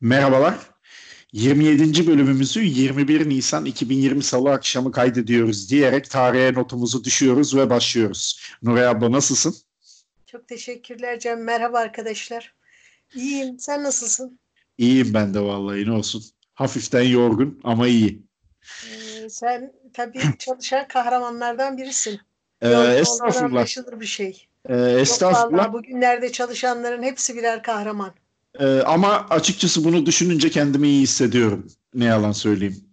Merhabalar. 27. bölümümüzü 21 Nisan 2020 Salı akşamı kaydediyoruz diyerek tarihe notumuzu düşüyoruz ve başlıyoruz. Nuray abla, nasılsın? Çok teşekkürler Cem. Merhaba arkadaşlar. İyiyim. Sen nasılsın? İyiyim ben de vallahi, ne olsun. Hafiften yorgun ama iyi. Sen tabii çalışan kahramanlardan birisin. Estağfurullah. Yaşanır bir şey. Estağfurullah. Bugünlerde çalışanların hepsi birer kahraman. Ama açıkçası bunu düşününce kendimi iyi hissediyorum. Ne yalan söyleyeyim.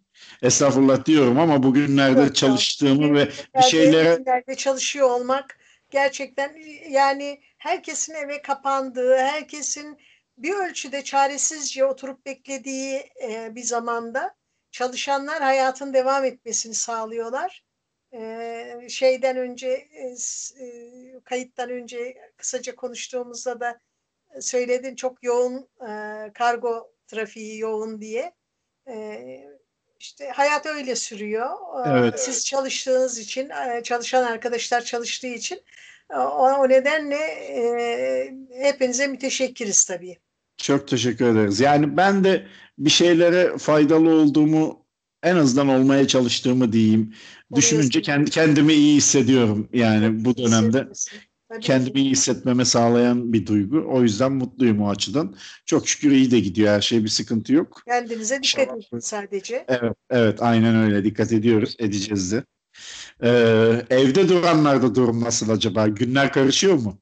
Estağfurullah diyorum ama bugünlerde çalıştığımı ve bir şeylere... Bugünlerde çalışıyor olmak gerçekten, yani herkesin eve kapandığı, herkesin bir ölçüde çaresizce oturup beklediği bir zamanda çalışanlar hayatın devam etmesini sağlıyorlar. Şeyden önce, kayıttan önce kısaca konuştuğumuzda da söyledin, çok yoğun kargo trafiği yoğun diye. İşte hayat öyle sürüyor. Evet. Siz çalıştığınız için, çalışan arkadaşlar çalıştığı için o nedenle hepinize müteşekkiriz tabii. Çok teşekkür ederiz. Yani ben de bir şeylere faydalı olduğumu, en azından olmaya çalıştığımı diyeyim. Düşününce kendimi iyi hissediyorum yani bu dönemde. Kendimi iyi hissetmeme sağlayan bir duygu. O yüzden mutluyum o açıdan. Çok şükür iyi de gidiyor her şey. Bir sıkıntı yok. Kendinize dikkat edin sadece. Evet, aynen öyle. Dikkat ediyoruz. Edeceğiz de. Evde duranlarda durum nasıl acaba? Günler karışıyor mu?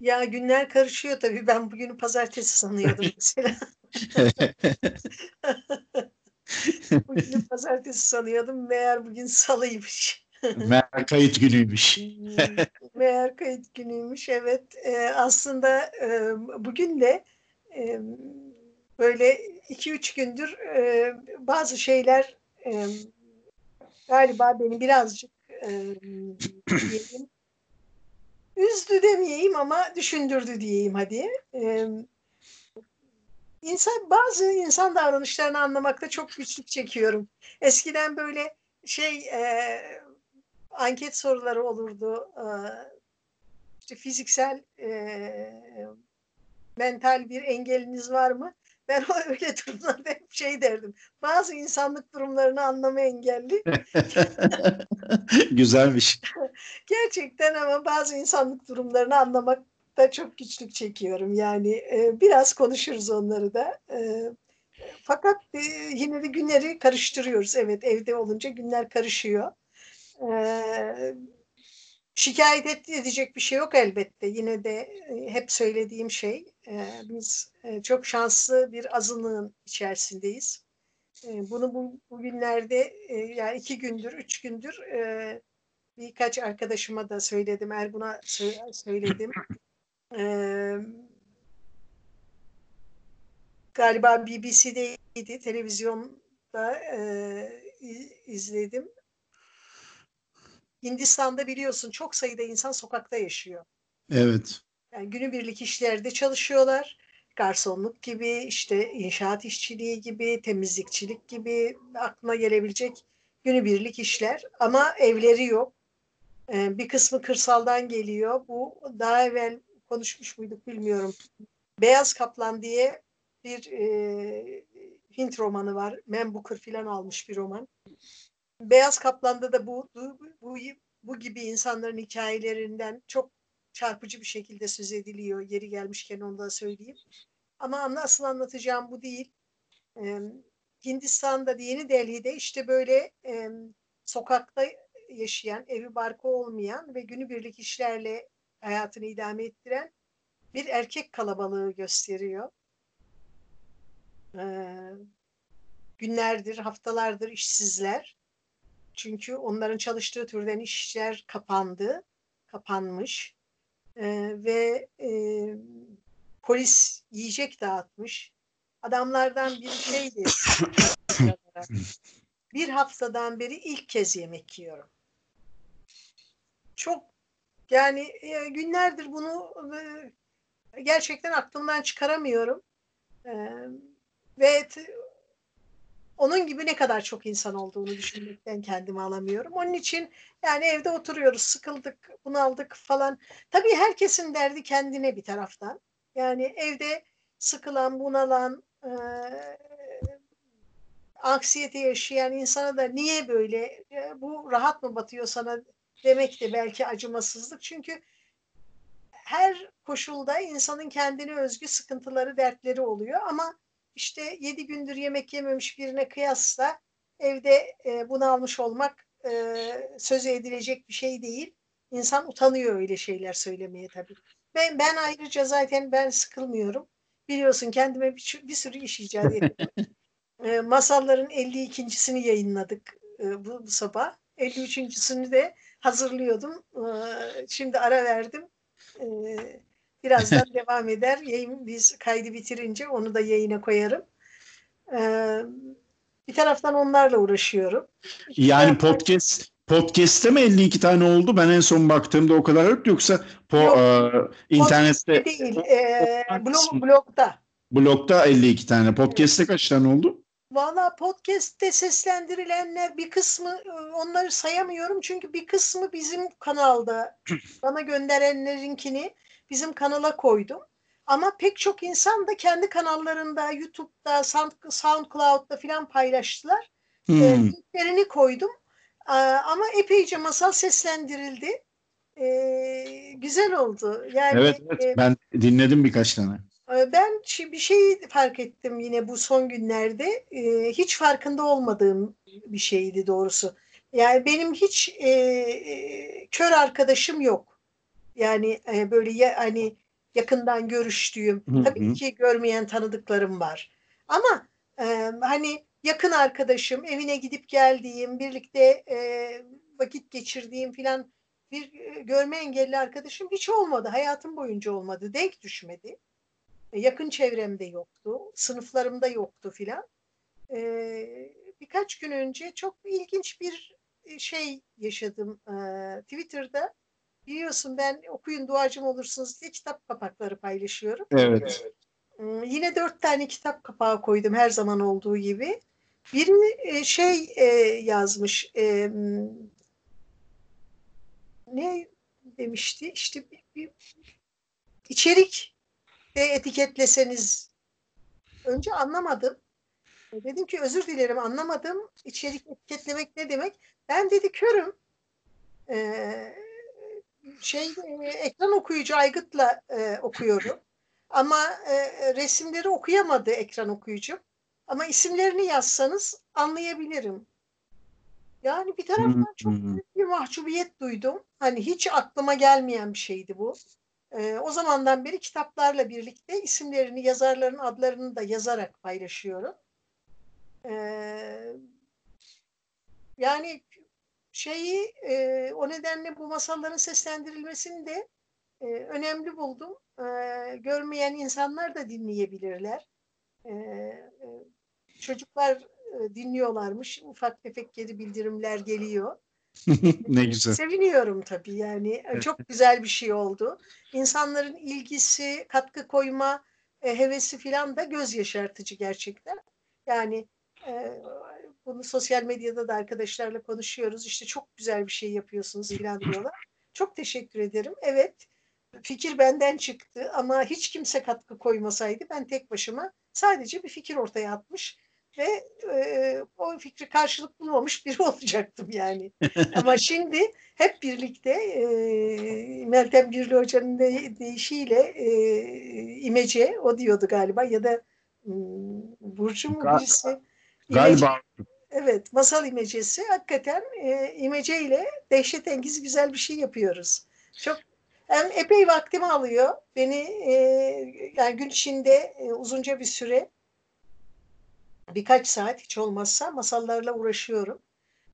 Ya günler karışıyor tabii. Ben bugünü pazartesi sanıyordum mesela. Bugünü pazartesi sanıyordum. Meğer bugün salıymış. Meğer kayıt günüymüş. Meğer kayıt günüymüş, evet. Aslında bugün de böyle 2-3 gündür bazı şeyler galiba beni birazcık üzdü demeyeyim ama düşündürdü diyeyim hadi. Bazı insan davranışlarını anlamakta çok güçlük çekiyorum. Eskiden böyle anket soruları olurdu. İşte fiziksel, mental bir engeliniz var mı? Ben öyle durumlarda hep derdim. Bazı insanlık durumlarını anlama engelli. Güzelmiş. Gerçekten, ama bazı insanlık durumlarını anlamakta çok güçlük çekiyorum. Yani biraz konuşuruz onları da. Fakat yine de günleri karıştırıyoruz. Evet, evde olunca günler karışıyor. Şikayet edecek bir şey yok elbette. Yine de hep söylediğim şey, biz çok şanslı bir azınlığın içerisindeyiz. Bunu bugünlerde, yani 2 gündür, 3 gündür birkaç arkadaşıma da söyledim, Ergun'a söyledim. Galiba BBC'deydi, televizyonda izledim. Hindistan'da biliyorsun çok sayıda insan sokakta yaşıyor. Evet. Yani günübirlik işlerde çalışıyorlar. Garsonluk gibi, işte inşaat işçiliği gibi, temizlikçilik gibi aklına gelebilecek günübirlik işler. Ama evleri yok. Bir kısmı kırsaldan geliyor. Bu daha evvel konuşmuş muyduk bilmiyorum. Beyaz Kaplan diye bir Hint romanı var. Man Booker falan almış bir roman. Beyaz Kaplan'da da bu gibi insanların hikayelerinden çok çarpıcı bir şekilde söz ediliyor. Yeri gelmişken onu da söyleyeyim. Ama asıl anlatacağım bu değil. Hindistan'da, Yeni Delhi'de işte böyle sokakta yaşayan, evi barkı olmayan ve günübirlik işlerle hayatını idame ettiren bir erkek kalabalığı gösteriyor. Günlerdir, haftalardır işsizler. Çünkü onların çalıştığı türden işler kapanmış ve polis yiyecek dağıtmış. Adamlardan bir şeydi. Bir haftadan beri ilk kez yemek yiyorum. Çok, yani günlerdir bunu gerçekten aklımdan çıkaramıyorum. Ve onun gibi ne kadar çok insan olduğunu düşünmekten kendimi alamıyorum. Onun için yani evde oturuyoruz, sıkıldık, bunaldık falan. Tabii herkesin derdi kendine bir taraftan. Yani evde sıkılan, bunalan, anksiyete yaşayan insana da niye böyle, bu rahat mı batıyor sana demek de belki acımasızlık. Çünkü her koşulda insanın kendine özgü sıkıntıları, dertleri oluyor ama işte 7 gündür yemek yememiş birine kıyasla evde bunalmış olmak sözü edilecek bir şey değil. İnsan utanıyor öyle şeyler söylemeye tabii. Ben ayrıca zaten ben sıkılmıyorum. Biliyorsun kendime bir sürü iş icat ettim. Masalların 52.sini yayınladık bu sabah. 53.sini de hazırlıyordum. Şimdi ara verdim. Birazdan devam eder. Biz kaydı bitirince onu da yayına koyarım. Bir taraftan onlarla uğraşıyorum. Yani podcast'te mi 52 tane oldu? Ben en son baktığımda o kadar yoktu, yoksa internette değil. Blogda 52 tane. Podcast'te kaç tane oldu? Valla podcast'te seslendirilenler bir kısmı, onları sayamıyorum çünkü bir kısmı bizim kanalda bana gönderenlerinkini bizim kanala koydum. Ama pek çok insan da kendi kanallarında, YouTube'da, Soundcloud'da filan paylaştılar. Linklerini koydum. Ama epeyce masal seslendirildi. Güzel oldu. Yani, evet. Ben dinledim birkaç tane. Ben bir şey fark ettim yine bu son günlerde. Hiç farkında olmadığım bir şeydi doğrusu. Yani benim hiç kör arkadaşım yok. Yani böyle hani yakından görüştüğüm, tabii ki görmeyen tanıdıklarım var. Ama hani yakın arkadaşım, evine gidip geldiğim, birlikte vakit geçirdiğim filan bir görme engelli arkadaşım hiç olmadı. Hayatım boyunca olmadı. Denk düşmedi. Yakın çevremde yoktu. Sınıflarımda yoktu filan. Birkaç gün önce çok ilginç bir şey yaşadım. Twitter'da biliyorsun ben okuyun duacım olursunuz diye kitap kapakları paylaşıyorum. Evet. Yine 4 tane kitap kapağı koydum her zaman olduğu gibi. Birini şey yazmış. Ne demişti? İşte bir içerik etiketleseniz. Önce anlamadım. Dedim ki özür dilerim, anlamadım. İçerik etiketlemek ne demek? Ben dedi körüm. Ekran okuyucu aygıtla okuyorum. Ama resimleri okuyamadı ekran okuyucum. Ama isimlerini yazsanız anlayabilirim. Yani bir taraftan çok büyük bir mahcubiyet duydum. Hani hiç aklıma gelmeyen bir şeydi bu. O zamandan beri kitaplarla birlikte isimlerini, yazarların adlarını da yazarak paylaşıyorum. Yani o nedenle bu masalların seslendirilmesini de önemli buldum. Görmeyen insanlar da dinleyebilirler. Çocuklar dinliyorlarmış. Ufak tefek geri bildirimler geliyor. Ne güzel. Seviniyorum tabii yani. Çok güzel bir şey oldu. İnsanların ilgisi, katkı koyma hevesi filan da göz yaşartıcı gerçekten. Yani bunu sosyal medyada da arkadaşlarla konuşuyoruz. İşte çok güzel bir şey yapıyorsunuz filan diyorlar. Çok teşekkür ederim. Evet, fikir benden çıktı ama hiç kimse katkı koymasaydı ben tek başıma sadece bir fikir ortaya atmış ve o fikri karşılık bulmamış biri olacaktım yani. Ama şimdi hep birlikte Meltem Gürlü Hoca'nın deyişiyle imece, o diyordu galiba ya da Burcu mu birisi? Galiba. Evet, masal imecesi. Hakikaten imeceyle dehşetengiz güzel bir şey yapıyoruz. Çok hem epey vaktimi alıyor. Beni yani gün içinde uzunca bir süre, birkaç saat hiç olmazsa masallarla uğraşıyorum.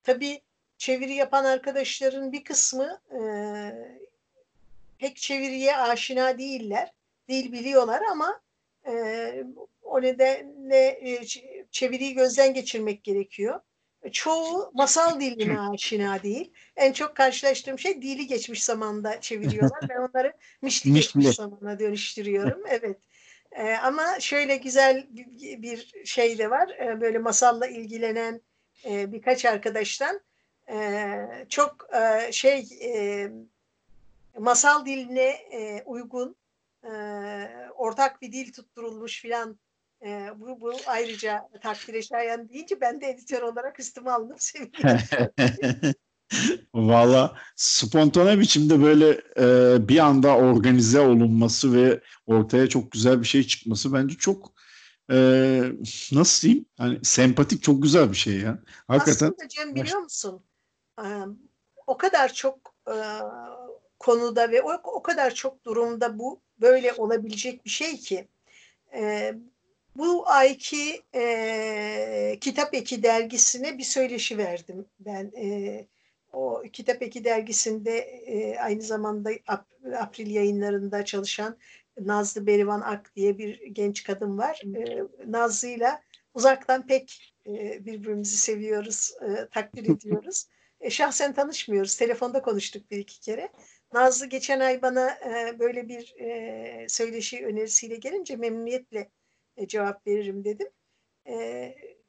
Tabii çeviri yapan arkadaşların bir kısmı pek çeviriye aşina değiller. Değil, biliyorlar ama o nedenle çeviriyi gözden geçirmek gerekiyor. Çoğu masal diline aşina değil. En çok karşılaştığım şey dili geçmiş zamanda çeviriyorlar. Ben onları mişli geçmiş zamana dönüştürüyorum. Evet. Ama şöyle güzel bir şey de var. Böyle masalla ilgilenen birkaç arkadaştan çok masal diline uygun ortak bir dil tutturulmuş filan Bu ayrıca takdire şayan deyince ben de editör olarak üstüme alınıp sevindim. Valla spontane biçimde böyle bir anda organize olunması ve ortaya çok güzel bir şey çıkması bence çok nasıl diyeyim? Yani sempatik, çok güzel bir şey ya. Hakikaten. Aslında Cem, biliyor musun? O kadar çok konuda ve o kadar çok durumda bu böyle olabilecek bir şey ki bu ayki Kitap Eki Dergisi'ne bir söyleşi verdim ben. O Kitap Eki Dergisi'nde aynı zamanda April yayınlarında çalışan Nazlı Berivan Ak diye bir genç kadın var. Nazlı'yla uzaktan pek birbirimizi seviyoruz, takdir ediyoruz. Şahsen tanışmıyoruz. Telefonda konuştuk bir iki kere. Nazlı geçen ay bana böyle bir söyleşi önerisiyle gelince memnuniyetle cevap veririm dedim.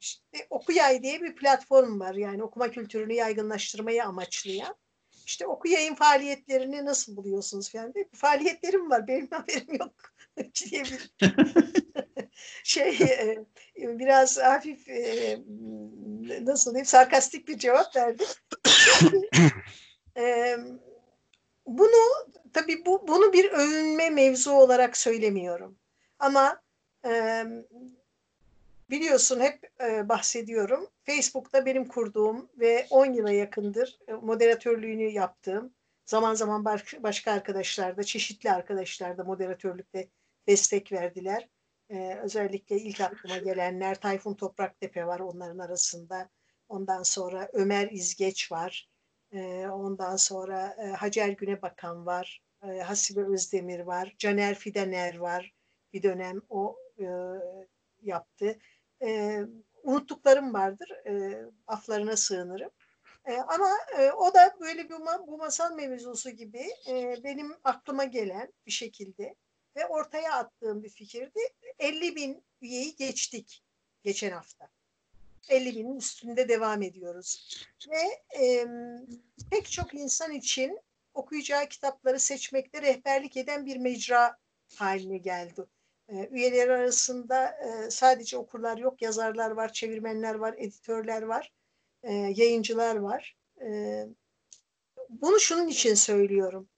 İşte Okuyay diye bir platform var. Yani okuma kültürünü yaygınlaştırmayı amaçlayan. İşte Okuyay'ın faaliyetlerini nasıl buluyorsunuz falan diye. Faaliyetlerim var, benim haberim yok diye bir biraz hafif nasıl diyeyim, sarkastik bir cevap verdim. Bunu tabii bunu bir övünme mevzu olarak söylemiyorum. Ama biliyorsun hep bahsediyorum. Facebook'ta benim kurduğum ve 10 yıla yakındır moderatörlüğünü yaptığım, zaman zaman başka arkadaşlar da, çeşitli arkadaşlar da moderatörlükte destek verdiler. Özellikle ilk aklıma gelenler Tayfun Topraktepe var onların arasında. Ondan sonra Ömer İzgeç var. Ondan sonra Hacer Günebakan var. Hasibe Özdemir var. Caner Fidaner var. Bir dönem o yaptı. Unuttuklarım vardır. Aflarına sığınırım. Ama o da böyle bir bu masal mevzusu gibi benim aklıma gelen bir şekilde ve ortaya attığım bir fikirdi. 50.000 üyeyi geçtik geçen hafta. 50.000'in üstünde devam ediyoruz. Ve pek çok insan için okuyacağı kitapları seçmekte rehberlik eden bir mecra haline geldi. Üyeler arasında sadece okurlar yok, yazarlar var, çevirmenler var, editörler var, yayıncılar var. Bunu şunun için söylüyorum.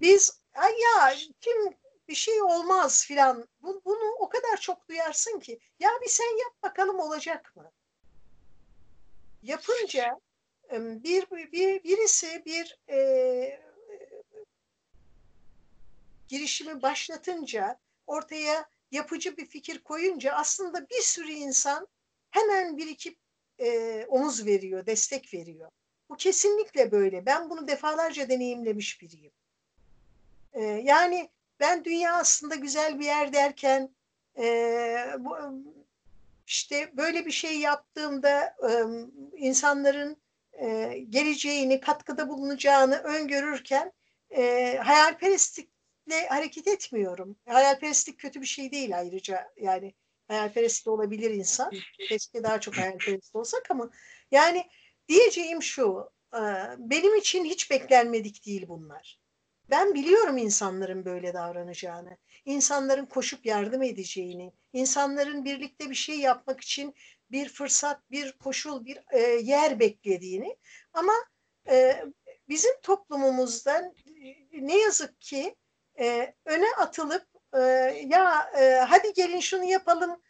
Biz ya kim bir şey olmaz filan, bunu o kadar çok duyarsın ki ya bir sen yap bakalım olacak mı? Yapınca birisi bir girişimi başlatınca, ortaya yapıcı bir fikir koyunca aslında bir sürü insan hemen birikip omuz veriyor, destek veriyor. Bu kesinlikle böyle. Ben bunu defalarca deneyimlemiş biriyim. Yani ben dünya aslında güzel bir yer derken işte böyle bir şey yaptığımda insanların geleceğini, katkıda bulunacağını öngörürken hayalperestlikle hareket etmiyorum. Hayalperestlik kötü bir şey değil ayrıca. Yani hayalperest de olabilir insan. Keşke daha çok hayalperest olsak ama yani diyeceğim şu, benim için hiç beklenmedik değil bunlar. Ben biliyorum insanların böyle davranacağını, insanların koşup yardım edeceğini, insanların birlikte bir şey yapmak için bir fırsat, bir koşul, bir yer beklediğini. Ama bizim toplumumuzdan ne yazık ki öne atılıp ya hadi gelin şunu yapalım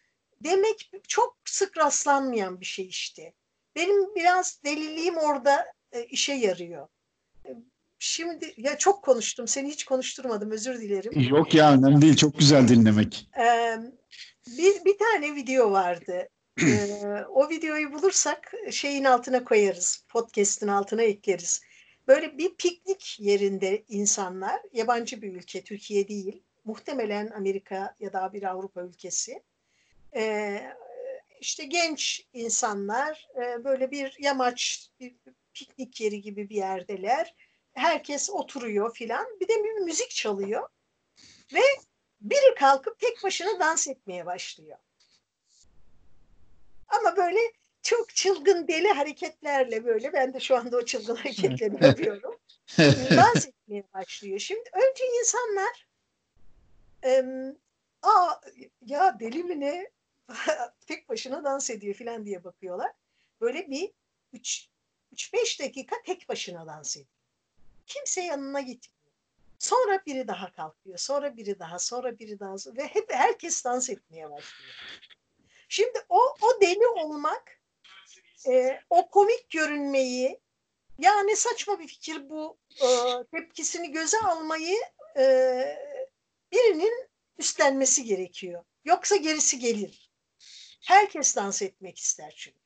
demek çok sık rastlanmayan bir şey işte. Benim biraz deliliğim orada işe yarıyor. Şimdi ya çok konuştum, seni hiç konuşturmadım, özür dilerim. Yok ya, önemli değil, çok güzel dinlemek. Bir tane video vardı. O videoyu bulursak şeyin altına koyarız, podcast'in altına ekleriz. Böyle bir piknik yerinde insanlar, yabancı bir ülke, Türkiye değil, muhtemelen Amerika ya da bir Avrupa ülkesi. İşte genç insanlar böyle bir yamaç, bir piknik yeri gibi bir yerdeler. Herkes oturuyor filan. Bir de bir müzik çalıyor. Ve biri kalkıp tek başına dans etmeye başlıyor. Ama böyle çok çılgın deli hareketlerle böyle. Ben de şu anda o çılgın hareketleri yapıyorum. Dans etmeye başlıyor. Şimdi önce insanlar ya deli mi ne? tek başına dans ediyor falan diye bakıyorlar. Böyle bir 3-5 dakika tek başına dans ediyor. Kimse yanına gitmiyor. Sonra biri daha kalkıyor. Sonra biri daha, sonra biri daha. Ve hep herkes dans etmeye başlıyor. Şimdi o deli olmak, o komik görünmeyi, ya ne saçma bir fikir bu tepkisini göze almayı birinin üstlenmesi gerekiyor. Yoksa gerisi gelir. Herkes dans etmek ister çünkü.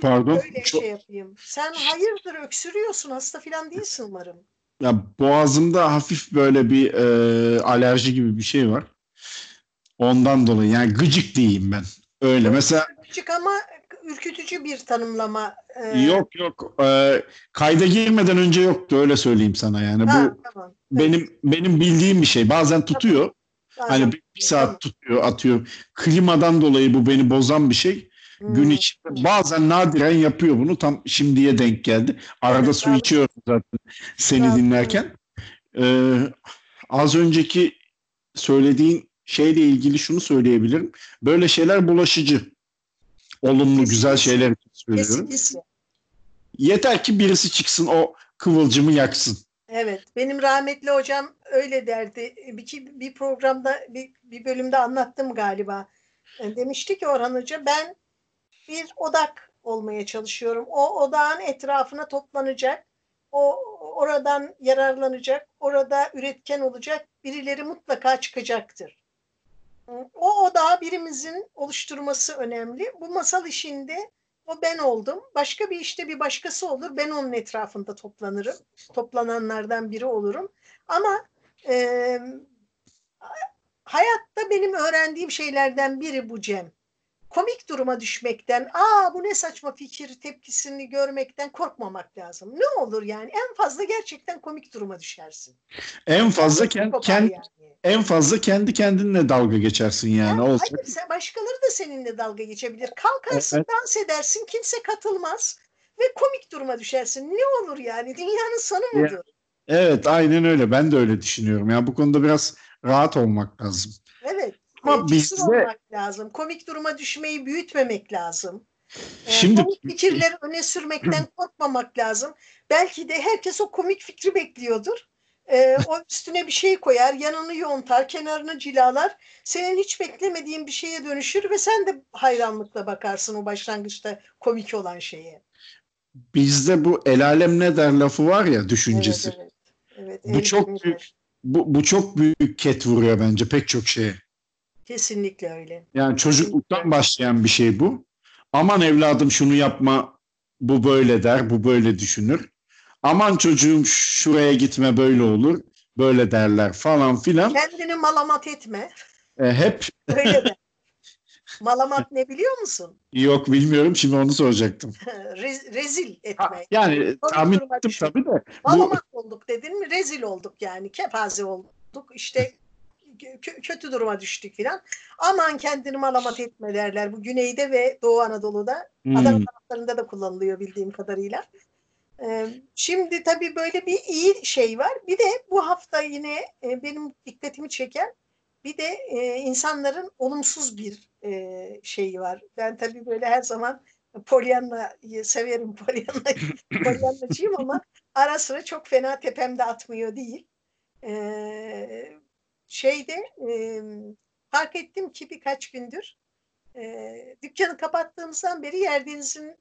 Pardon. Öyle şey yapayım. Sen hayırdır öksürüyorsun, hasta falan değilsin umarım. Ya boğazımda hafif böyle bir alerji gibi bir şey var. Ondan dolayı yani gıcık diyeyim ben. Öyle mesela. Gıcık ama ürkütücü bir tanımlama. Yok. Kayda girmeden önce yoktu, öyle söyleyeyim sana yani. Ha, bu tamam. benim bildiğim bir şey. Bazen tutuyor. Tamam. Hani bir saat tamam. Tutuyor, atıyor. Klimadan dolayı bu beni bozan bir şey. Gün içinde bazen nadiren yapıyor bunu. Tam şimdiye denk geldi. Arada evet, su abi. İçiyorum zaten seni evet, dinlerken. Az önceki söylediğin şeyle ilgili şunu söyleyebilirim. Böyle şeyler bulaşıcı. Olumlu kesinlikle. Güzel şeyler söylüyorum. Kesinlikle. Yeter ki birisi çıksın o kıvılcımı yaksın. Evet. Benim rahmetli hocam öyle derdi. Bir programda bir bölümde anlattım galiba. Demişti ki Orhan Hoca, ben bir odak olmaya çalışıyorum. O odağın etrafına toplanacak, oradan yararlanacak, orada üretken olacak birileri mutlaka çıkacaktır. O odağı birimizin oluşturması önemli. Bu masal işinde o ben oldum. Başka bir işte bir başkası olur. Ben onun etrafında toplanırım. Toplananlardan biri olurum. Ama hayatta benim öğrendiğim şeylerden biri bu Cem. Komik duruma düşmekten, bu ne saçma fikir tepkisini görmekten korkmamak lazım. Ne olur yani, en fazla gerçekten komik duruma düşersin. En fazla kendi kendinle dalga geçersin yani. Hayır, başkaları da seninle dalga geçebilir. Kalkarsın, evet. Dans edersin, kimse katılmaz ve komik duruma düşersin. Ne olur yani, dünyanın sonu mudur? Evet, aynen öyle. Ben de öyle düşünüyorum. Yani bu konuda biraz rahat olmak lazım. Evet. Ama bizde olmak lazım. Komik duruma düşmeyi büyütmemek lazım. Şimdi komik fikirleri öne sürmekten korkmamak lazım. Belki de herkes o komik fikri bekliyordur. O üstüne bir şey koyar, yanını yontar, kenarını cilalar. Senin hiç beklemediğin bir şeye dönüşür ve sen de hayranlıkla bakarsın o başlangıçta komik olan şeye. Bizde bu el alem ne der lafı var ya, düşüncesi. Evet, bu çok büyük. Bu çok büyük ket vuruyor bence pek çok şeye. Kesinlikle öyle. Yani çocukluktan başlayan bir şey bu. Aman evladım şunu yapma, bu böyle der, bu böyle düşünür. Aman çocuğum şuraya gitme, böyle olur, böyle derler falan filan. Kendini malamat etme. Hep. Öyle de. Malamat ne biliyor musun? Yok, bilmiyorum, şimdi onu soracaktım. Rezil etme. Yani tahmin ettim tabii de. Malamat olduk dedin mi rezil olduk yani, kepaze olduk işte. Kötü duruma düştük filan. Aman kendini malamat etme derler. Bu Güney'de ve Doğu Anadolu'da, Adana taraflarında da kullanılıyor bildiğim kadarıyla. Şimdi tabii böyle bir iyi şey var. Bir de bu hafta yine benim dikkatimi çeken bir de insanların olumsuz bir şeyi var. Ben tabii böyle her zaman Pollyanna'yı severim. Pollyanna'cıyım ama ara sıra çok fena tepemde atmıyor değil. Fark ettim ki birkaç gündür dükkanı kapattığımızdan beri Yerdeniz'in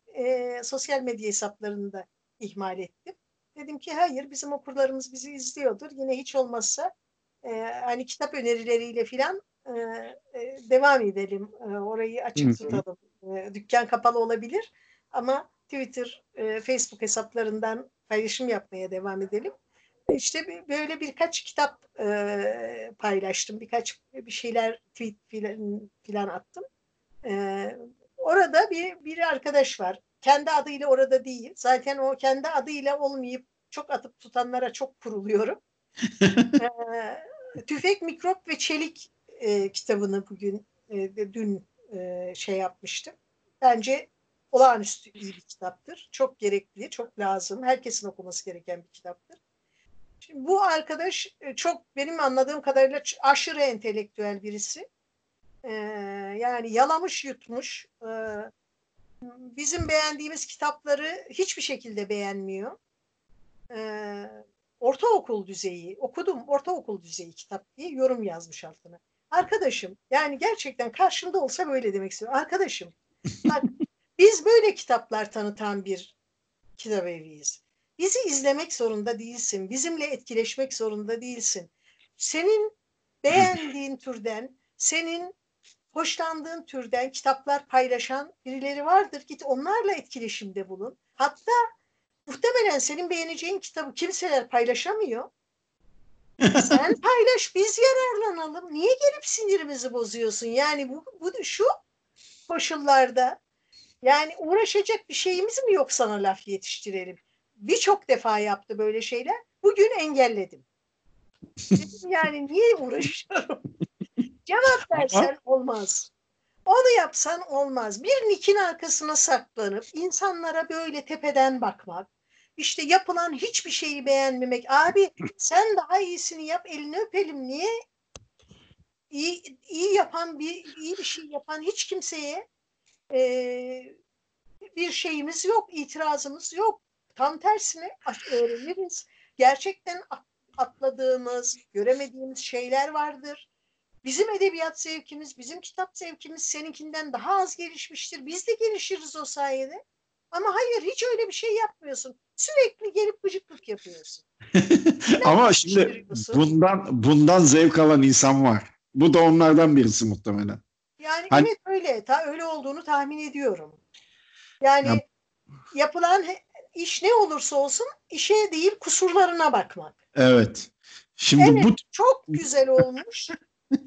sosyal medya hesaplarını da ihmal ettim. Dedim ki hayır, bizim okurlarımız bizi izliyordur. Yine hiç olmazsa hani kitap önerileriyle filan devam edelim. Orayı açık tutalım. Dükkan kapalı olabilir ama Twitter, Facebook hesaplarından paylaşım yapmaya devam edelim. İşte böyle birkaç kitap paylaştım. Birkaç bir şeyler tweet filan attım. Orada bir arkadaş var. Kendi adıyla orada değil. Zaten o kendi adıyla olmayıp çok atıp tutanlara çok kuruluyorum. Tüfek, Mikrop ve Çelik kitabını bugün dün şey yapmıştım. Bence olağanüstü iyi bir kitaptır. Çok gerekli, çok lazım. Herkesin okuması gereken bir kitaptır. Şimdi bu arkadaş çok, benim anladığım kadarıyla aşırı entelektüel birisi. Yani yalamış yutmuş. Bizim beğendiğimiz kitapları hiçbir şekilde beğenmiyor. Ortaokul düzeyi, okudum ortaokul düzeyi kitap diye yorum yazmış altına. Arkadaşım, yani gerçekten karşımda olsa böyle demek istiyorum. Arkadaşım, bak, biz böyle kitaplar tanıtan bir kitap eviyiz. Bizi izlemek zorunda değilsin. Bizimle etkileşmek zorunda değilsin. Senin beğendiğin türden, senin hoşlandığın türden kitaplar paylaşan birileri vardır. Git onlarla etkileşimde bulun. Hatta muhtemelen senin beğeneceğin kitabı kimseler paylaşamıyor. Sen paylaş, biz yararlanalım. Niye gelip sinirimizi bozuyorsun? Yani bu şu koşullarda, yani uğraşacak bir şeyimiz mi yok sana laf yetiştirelim? Birçok defa yaptı böyle şeyler. Bugün engelledim. Dedim yani niye uğraşıyorum? Cevap versen olmaz. Onu yapsan olmaz. Bir nikin arkasına saklanıp insanlara böyle tepeden bakmak, işte yapılan hiçbir şeyi beğenmemek. Abi sen daha iyisini yap, elini öpelim. Niye? İyi bir şey yapan hiç kimseye bir şeyimiz yok, itirazımız yok. Tam tersine öğreniriz. Gerçekten atladığımız, göremediğimiz şeyler vardır. Bizim edebiyat zevkimiz, bizim kitap zevkimiz seninkinden daha az gelişmiştir. Biz de gelişiriz o sayede. Ama hayır, hiç öyle bir şey yapmıyorsun. Sürekli gelip gıcıklık yapıyorsun. Ama şimdi bundan zevk alan insan var. Bu da onlardan birisi muhtemelen. Yani hani... evet öyle. Öyle olduğunu tahmin ediyorum. Yani yapılan iş ne olursa olsun işe değil kusurlarına bakmak. Evet. Şimdi evet, bu çok güzel olmuş.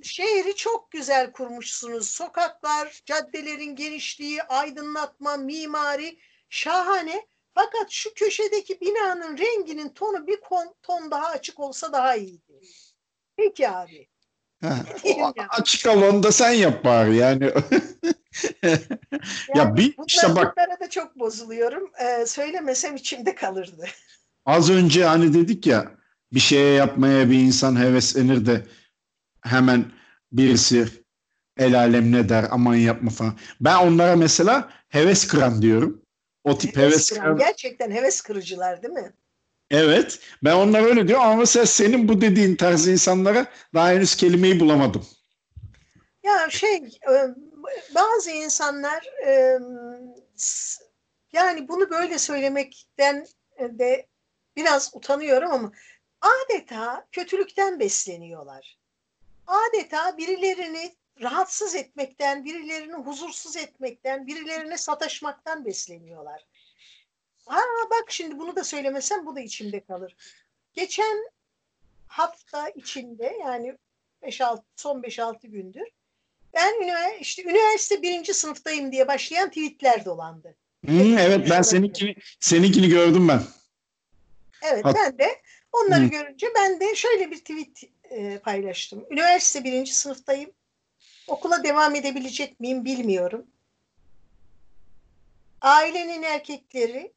Şehri çok güzel kurmuşsunuz. Sokaklar, caddelerin genişliği, aydınlatma, mimari şahane. Fakat şu köşedeki binanın renginin tonu bir ton daha açık olsa daha iyiydi. Peki abi. Açık alanda sen yap bari yani. Ya bir işte bak. Bunlara da çok bozuluyorum. Söylemesem içimde kalırdı. Az önce hani dedik ya, bir şeye yapmaya bir insan heveslenir de hemen birisi el alem ne der, aman yapma falan. Ben onlara mesela heves kıran diyorum. O tip heves kıran. Gerçekten heves kırıcılar değil mi? Evet. Ben onlara öyle diyorum ama mesela senin bu dediğin tarz insanlara daha henüz kelimeyi bulamadım. Ya bazı insanlar yani bunu böyle söylemekten de biraz utanıyorum ama adeta kötülükten besleniyorlar. Adeta birilerini rahatsız etmekten, birilerini huzursuz etmekten, birilerine sataşmaktan besleniyorlar. Aa bak, şimdi bunu da söylemesem bu da içimde kalır. Geçen hafta içinde, yani son 5-6 gündür ben üniversite 1. sınıftayım diye başlayan tweetler dolandı. Evet, ben seninkini gördüm ben. Evet, ben de onları görünce ben de şöyle bir tweet paylaştım. Üniversite 1. sınıftayım. Okula devam edebilecek miyim bilmiyorum. Ailenin erkekleri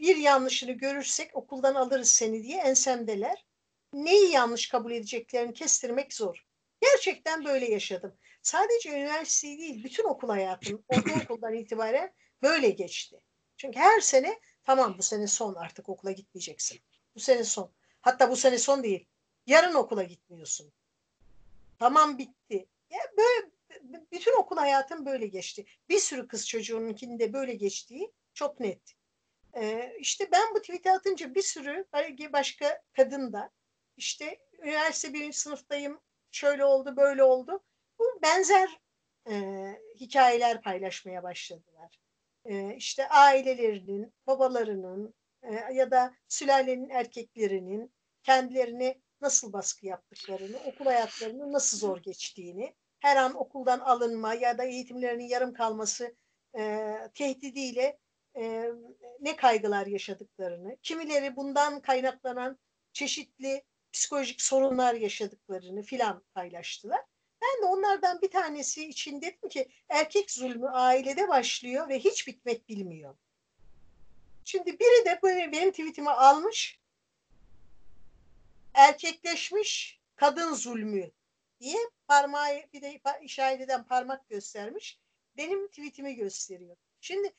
bir yanlışını görürsek okuldan alırız seni diye ensemdeler. Neyi yanlış kabul edeceklerini kestirmek zor. Gerçekten böyle yaşadım. Sadece üniversiteyi değil, bütün okul hayatım ortaokuldan itibaren böyle geçti. Çünkü her sene tamam bu sene son, artık okula gitmeyeceksin. Bu sene son. Hatta bu sene son değil. Yarın okula gitmiyorsun. Tamam bitti. Ya böyle, bütün okul hayatım böyle geçti. Bir sürü kız çocuğununkinin de böyle geçtiği çok net. İşte ben bu tweet'i atınca bir sürü başka kadın da işte üniversite 1. sınıftayım, şöyle oldu, böyle oldu. Bu benzer hikayeler paylaşmaya başladılar. İşte ailelerinin, babalarının ya da sülalenin erkeklerinin kendilerine nasıl baskı yaptıklarını, okul hayatlarının nasıl zor geçtiğini, her an okuldan alınma ya da eğitimlerinin yarım kalması tehdidiyle ne kaygılar yaşadıklarını, kimileri bundan kaynaklanan çeşitli psikolojik sorunlar yaşadıklarını filan paylaştılar. Ben de onlardan bir tanesi için dedim ki erkek zulmü ailede başlıyor ve hiç bitmek bilmiyor. Şimdi biri de böyle benim tweetimi almış, erkekleşmiş kadın zulmü diye parmağı bir de işaret eden parmak göstermiş. Benim tweetimi gösteriyor. Şimdi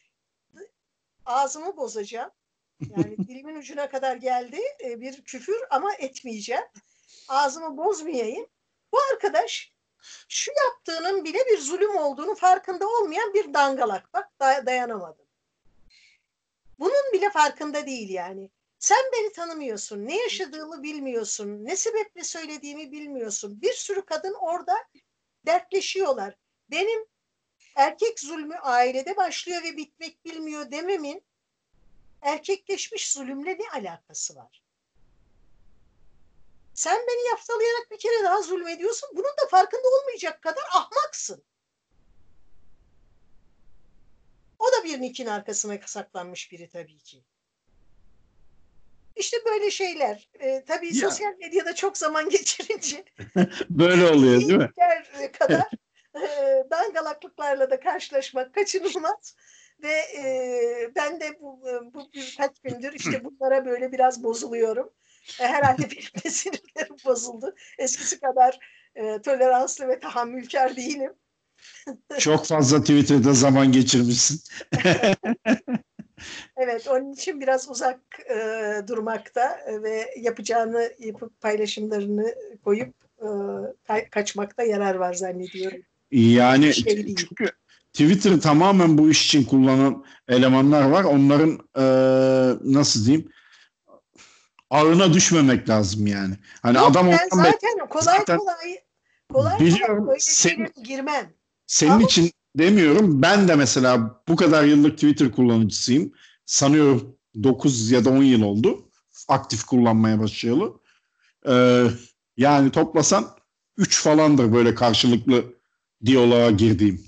ağzımı bozacağım. Yani dilimin ucuna kadar geldi bir küfür ama etmeyeceğim. Ağzımı bozmayayım. Bu arkadaş şu yaptığının bile bir zulüm olduğunu farkında olmayan bir dangalak. Bak dayanamadım. Bunun bile farkında değil yani. Sen beni tanımıyorsun. Ne yaşadığımı bilmiyorsun. Ne sebeple söylediğimi bilmiyorsun. Bir sürü kadın orada dertleşiyorlar. Benim erkek zulmü ailede başlıyor ve bitmek bilmiyor dememin erkekleşmiş zulümle ne alakası var? Sen beni yaftalayarak bir kere daha zulmediyorsun. Bunun da farkında olmayacak kadar ahmaksın. O da bir nikin arkasına saklanmış biri tabii ki. İşte böyle şeyler. Tabii ya. Sosyal medyada çok zaman geçirince böyle oluyor değil mi? Kadar dangalaklıklarla da karşılaşmak kaçınılmaz. Ve ben de bu birkaç gündür işte bunlara böyle biraz bozuluyorum. Herhalde benim de sinirlerim bozuldu. Eskisi kadar toleranslı ve tahammülkar değilim. Çok fazla Twitter'da zaman geçirmişsin. Evet, onun için biraz uzak durmakta ve yapacağını yapıp paylaşımlarını koyup kaçmakta yarar var zannediyorum. Yani şey çünkü Twitter'ı tamamen bu iş için kullanan elemanlar var. Onların nasıl diyeyim ağına düşmemek lazım yani. Hani yok, adam ben zaten kolay biliyorum, böyle şeylere girmem. Senin ama için demiyorum. Ben de mesela bu kadar yıllık Twitter kullanıcısıyım. Sanıyorum 9 ya da 10 yıl oldu. Aktif kullanmaya başlayalı. Yani toplasan 3 falandır böyle karşılıklı diyaloğa girdiğim.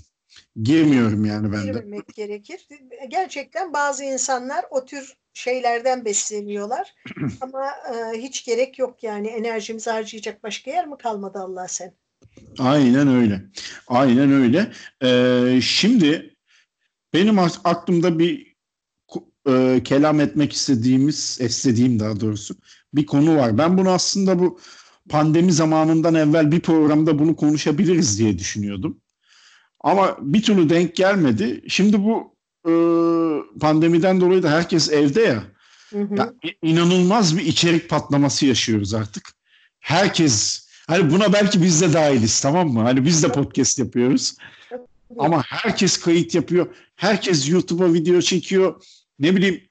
Girmiyorum yani ben de. Girmemek gerekir. Gerçekten bazı insanlar o tür şeylerden besleniyorlar. Ama hiç gerek yok yani. Enerjimizi harcayacak başka yer mi kalmadı Allah sen? Aynen öyle. Aynen öyle. Şimdi benim aklımda bir kelam etmek istediğim daha doğrusu bir konu var. Ben bunu aslında bu pandemi zamanından evvel bir programda bunu konuşabiliriz diye düşünüyordum. Ama bir türlü denk gelmedi. Şimdi bu pandemiden dolayı da herkes evde ya. Hı hı. Ya inanılmaz bir içerik patlaması yaşıyoruz artık. Herkes, hani buna belki biz de dahiliz, tamam mı? Hani biz de podcast yapıyoruz. Ama herkes kayıt yapıyor. Herkes YouTube'a video çekiyor. Ne bileyim.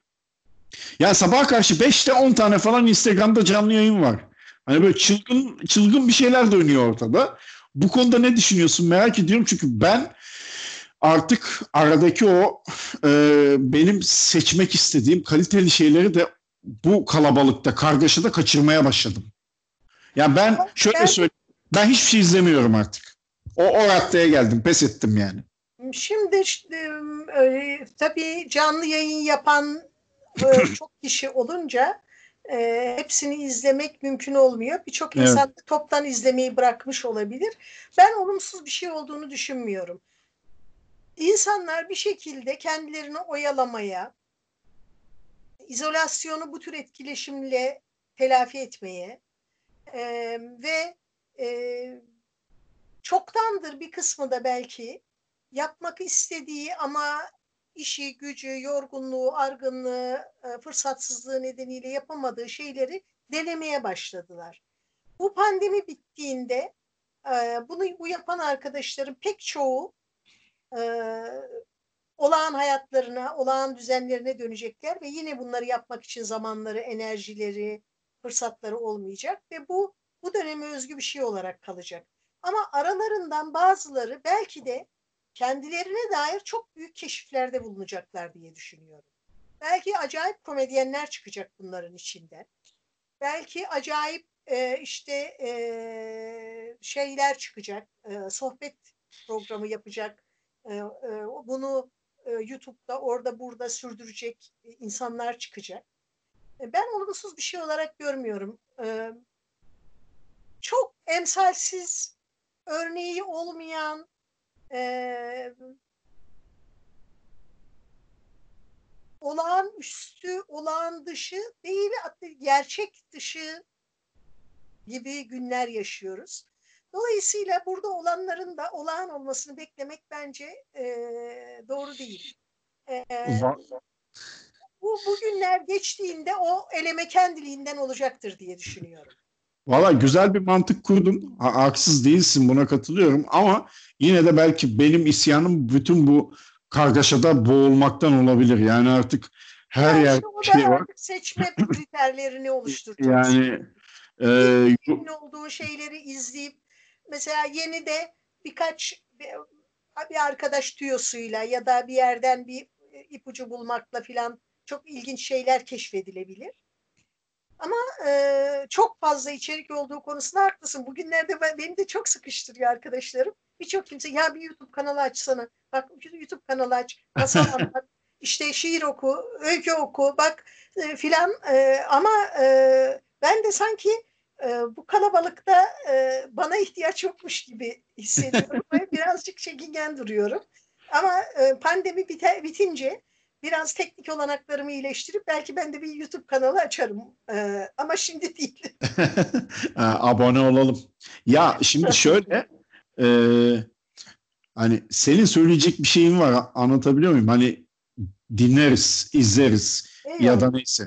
Ya sabah karşı 5'te 10 tane falan Instagram'da canlı yayın var. Hani böyle çılgın bir şeyler dönüyor ortada. Bu konuda ne düşünüyorsun merak ediyorum çünkü ben artık aradaki o benim seçmek istediğim kaliteli şeyleri de bu kalabalıkta, kargaşada kaçırmaya başladım. Yani ben şöyle söyleyeyim, ben hiçbir şey izlemiyorum artık. O raddeye geldim, pes ettim yani. Şimdi tabii canlı yayın yapan çok kişi olunca hepsini izlemek mümkün olmuyor. Birçok insan evet, toptan izlemeyi bırakmış olabilir. Ben olumsuz bir şey olduğunu düşünmüyorum. İnsanlar bir şekilde kendilerini oyalamaya, izolasyonu bu tür etkileşimle telafi etmeye ve çoktandır bir kısmı da belki yapmak istediği ama işi, gücü, yorgunluğu, argınlığı, fırsatsızlığı nedeniyle yapamadığı şeyleri denemeye başladılar. Bu pandemi bittiğinde bu yapan arkadaşların pek çoğu olağan hayatlarına, olağan düzenlerine dönecekler ve yine bunları yapmak için zamanları, enerjileri, fırsatları olmayacak ve bu döneme özgü bir şey olarak kalacak. Ama aralarından bazıları belki de kendilerine dair çok büyük keşiflerde bulunacaklar diye düşünüyorum. Belki acayip komedyenler çıkacak bunların içinden. Belki acayip şeyler çıkacak. Sohbet programı yapacak. Bunu YouTube'da orada burada sürdürecek insanlar çıkacak. Ben olumsuz bir şey olarak görmüyorum. Çok emsalsiz, örneği olmayan, olağan üstü, olağan dışı değil, gerçek dışı gibi günler yaşıyoruz. Dolayısıyla burada olanların da olağan olmasını beklemek bence doğru değil. Bu günler geçtiğinde o eleme kendiliğinden olacaktır diye düşünüyorum. Valla güzel bir mantık kurdun. Haksız değilsin, buna katılıyorum. Ama yine de belki benim isyanım bütün bu kargaşada boğulmaktan olabilir. Yani artık her yer bir şey var. Seçme kriterlerini oluşturacağız. Yani olduğu şeyleri izleyip mesela yeni de birkaç bir arkadaş tüyosuyla ya da bir yerden bir ipucu bulmakla filan çok ilginç şeyler keşfedilebilir. Ama çok fazla içerik olduğu konusunda haklısın. Bugünlerde beni de çok sıkıştırıyor arkadaşlarım. Birçok kimse ya bir YouTube kanalı açsana. Bak YouTube kanalı aç. Masal anlat. İşte şiir oku. Öykü oku. Bak filan. Ama ben de sanki bu kalabalıkta bana ihtiyaç yokmuş gibi hissediyorum. Birazcık çekingen duruyorum. Ama pandemi bitince biraz teknik olanaklarımı iyileştirip belki ben de bir YouTube kanalı açarım. Ama şimdi değil. Abone olalım. Ya şimdi şöyle hani senin söyleyecek bir şeyin var, anlatabiliyor muyum? Hani dinleriz, izleriz ya da neyse.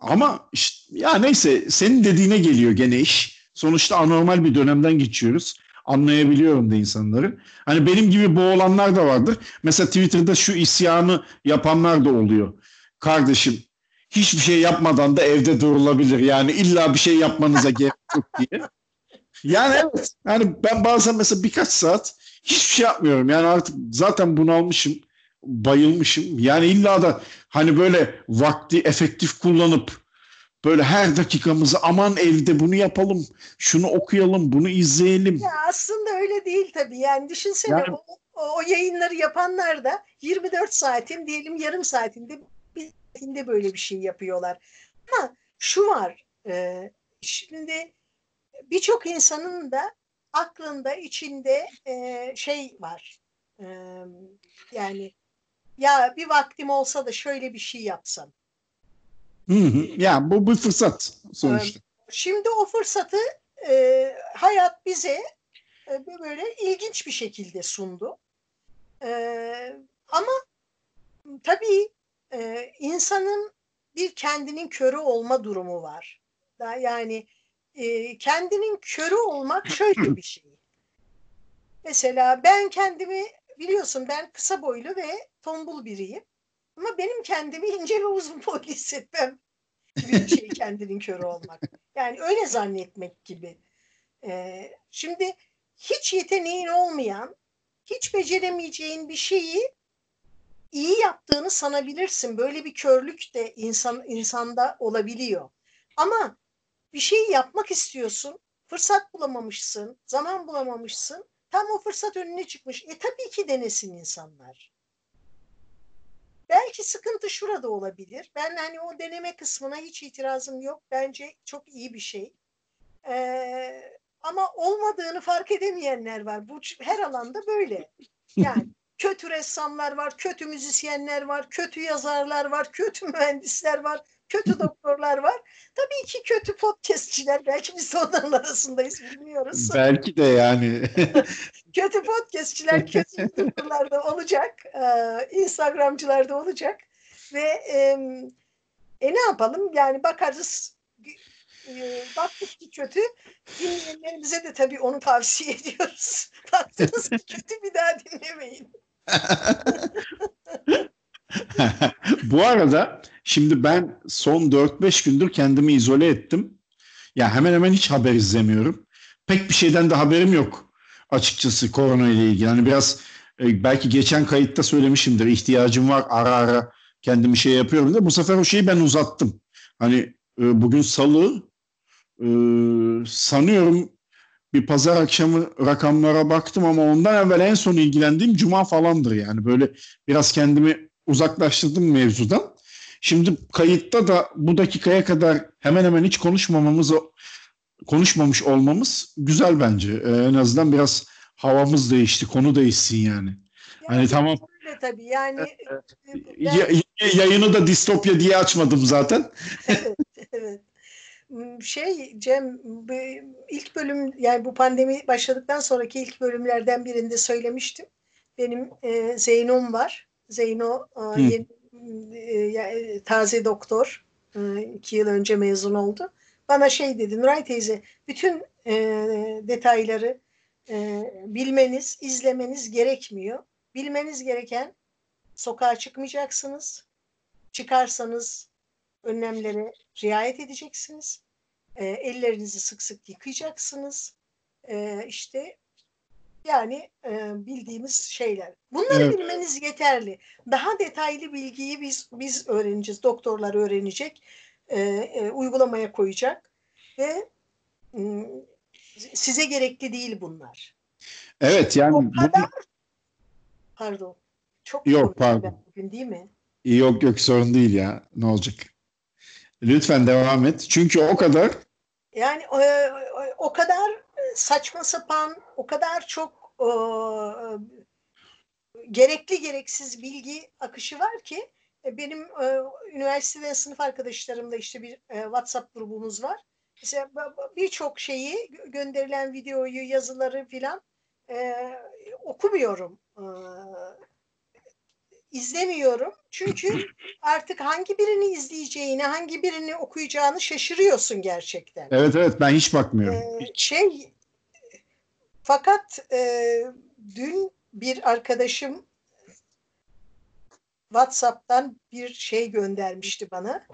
Ama işte, ya neyse senin dediğine geliyor gene iş. Sonuçta anormal bir dönemden geçiyoruz. Anlayabiliyorum da insanları. Hani benim gibi boğulanlar da vardır. Mesela Twitter'da şu isyanı yapanlar da oluyor. Kardeşim hiçbir şey yapmadan da evde durulabilir. Yani illa bir şey yapmanıza gerek yok diye. Yani evet. Yani ben bazen mesela birkaç saat hiçbir şey yapmıyorum. Yani artık zaten bunalmışım. Bayılmışım. Yani illa da hani böyle vakti efektif kullanıp böyle her dakikamızı aman evde bunu yapalım, şunu okuyalım, bunu izleyelim. Ya aslında öyle değil tabii. Yani düşünsene yani, o yayınları yapanlar da 24 saatin diyelim yarım saatinde bir saatinde böyle bir şey yapıyorlar. Ama şu var. Şimdi birçok insanın da aklında, içinde şey var. Yani ya bir vaktim olsa da şöyle bir şey yapsam. Ya bu bir fırsat sonuçta. Şimdi o fırsatı hayat bize böyle ilginç bir şekilde sundu. Ama tabii insanın bir kendinin körü olma durumu var. Yani kendinin körü olmak şöyle bir şey. Mesela ben kendimi biliyorsun, ben kısa boylu ve tombul biriyim. Ama benim kendimi ince ve uzun boylu hissetmem gibi bir şey kendinin körü olmak. Yani öyle zannetmek gibi. Şimdi hiç yeteneğin olmayan, hiç beceremeyeceğin bir şeyi iyi yaptığını sanabilirsin. Böyle bir körlük de insanda olabiliyor. Ama bir şeyi yapmak istiyorsun, fırsat bulamamışsın, zaman bulamamışsın. Tam o fırsat önüne çıkmış. Tabii ki denesin insanlar. Belki sıkıntı şurada olabilir. Ben hani o deneme kısmına hiç itirazım yok. Bence çok iyi bir şey. Ama olmadığını fark edemeyenler var. Bu her alanda böyle. Yani kötü ressamlar var, kötü müzisyenler var, kötü yazarlar var, kötü mühendisler var, kötü doktorlar var. Tabii ki kötü podcastçiler. Belki biz onların arasındayız, bilmiyoruz. Belki de yani. Kötü podcastçiler, kötü YouTuber'lar da olacak. Instagramcılar da olacak. Ve ne yapalım? Yani bakarız, baktık ki kötü. Dinleyenlerimize de tabii onu tavsiye ediyoruz. Baktınız ki kötü, bir daha dinlemeyin. Bu arada şimdi ben son 4-5 gündür kendimi izole ettim. Ya hemen hemen hiç haber izlemiyorum. Pek bir şeyden de haberim yok açıkçası korona ile ilgili. Hani biraz belki geçen kayıtta söylemişimdir. İhtiyacım var, ara ara kendimi şey yapıyorum da bu sefer o şeyi ben uzattım. Hani bugün salı, sanıyorum bir pazar akşamı rakamlara baktım ama ondan evvel en son ilgilendiğim cuma falandır yani. Böyle biraz kendimi uzaklaştırdım mevzudan. Şimdi kayıtta da bu dakikaya kadar hemen hemen hiç konuşmamış olmamız güzel bence. En azından biraz havamız değişti, konu değişsin yani. Hani tamam. Öyle tabii yani. Yayını da distopya diye açmadım zaten. Evet, evet. Cem ilk bölüm, yani bu pandemi başladıktan sonraki ilk bölümlerden birinde söylemiştim. Benim Zeyno'm var. Zeyno taze doktor. 2 yıl önce mezun oldu. Bana şey dedi, Nuray teyze, bütün detayları bilmeniz, izlemeniz gerekmiyor. Bilmeniz gereken, sokağa çıkmayacaksınız. Çıkarsanız önlemlere riayet edeceksiniz. Ellerinizi sık sık yıkayacaksınız. İşte yani bildiğimiz şeyler. Bunları bilmeniz yeterli. Daha detaylı bilgiyi biz öğreneceğiz. Doktorlar öğrenecek. Uygulamaya koyacak. Ve size gerekli değil bunlar. Evet yani. O kadar... Pardon. Çok yok pardon. Bugün değil mi? Yok yok, sorun değil ya. Ne olacak? Lütfen devam et. Çünkü o kadar. Yani o kadar saçma sapan, o kadar çok gerekli gereksiz bilgi akışı var ki benim üniversiteden sınıf arkadaşlarımda işte bir WhatsApp grubumuz var. Mesela birçok şeyi, gönderilen videoyu, yazıları filan okumuyorum. İzlemiyorum. Çünkü artık hangi birini izleyeceğini, hangi birini okuyacağını şaşırıyorsun gerçekten. Evet evet, ben hiç bakmıyorum. Fakat dün bir arkadaşım WhatsApp'tan bir şey göndermişti bana.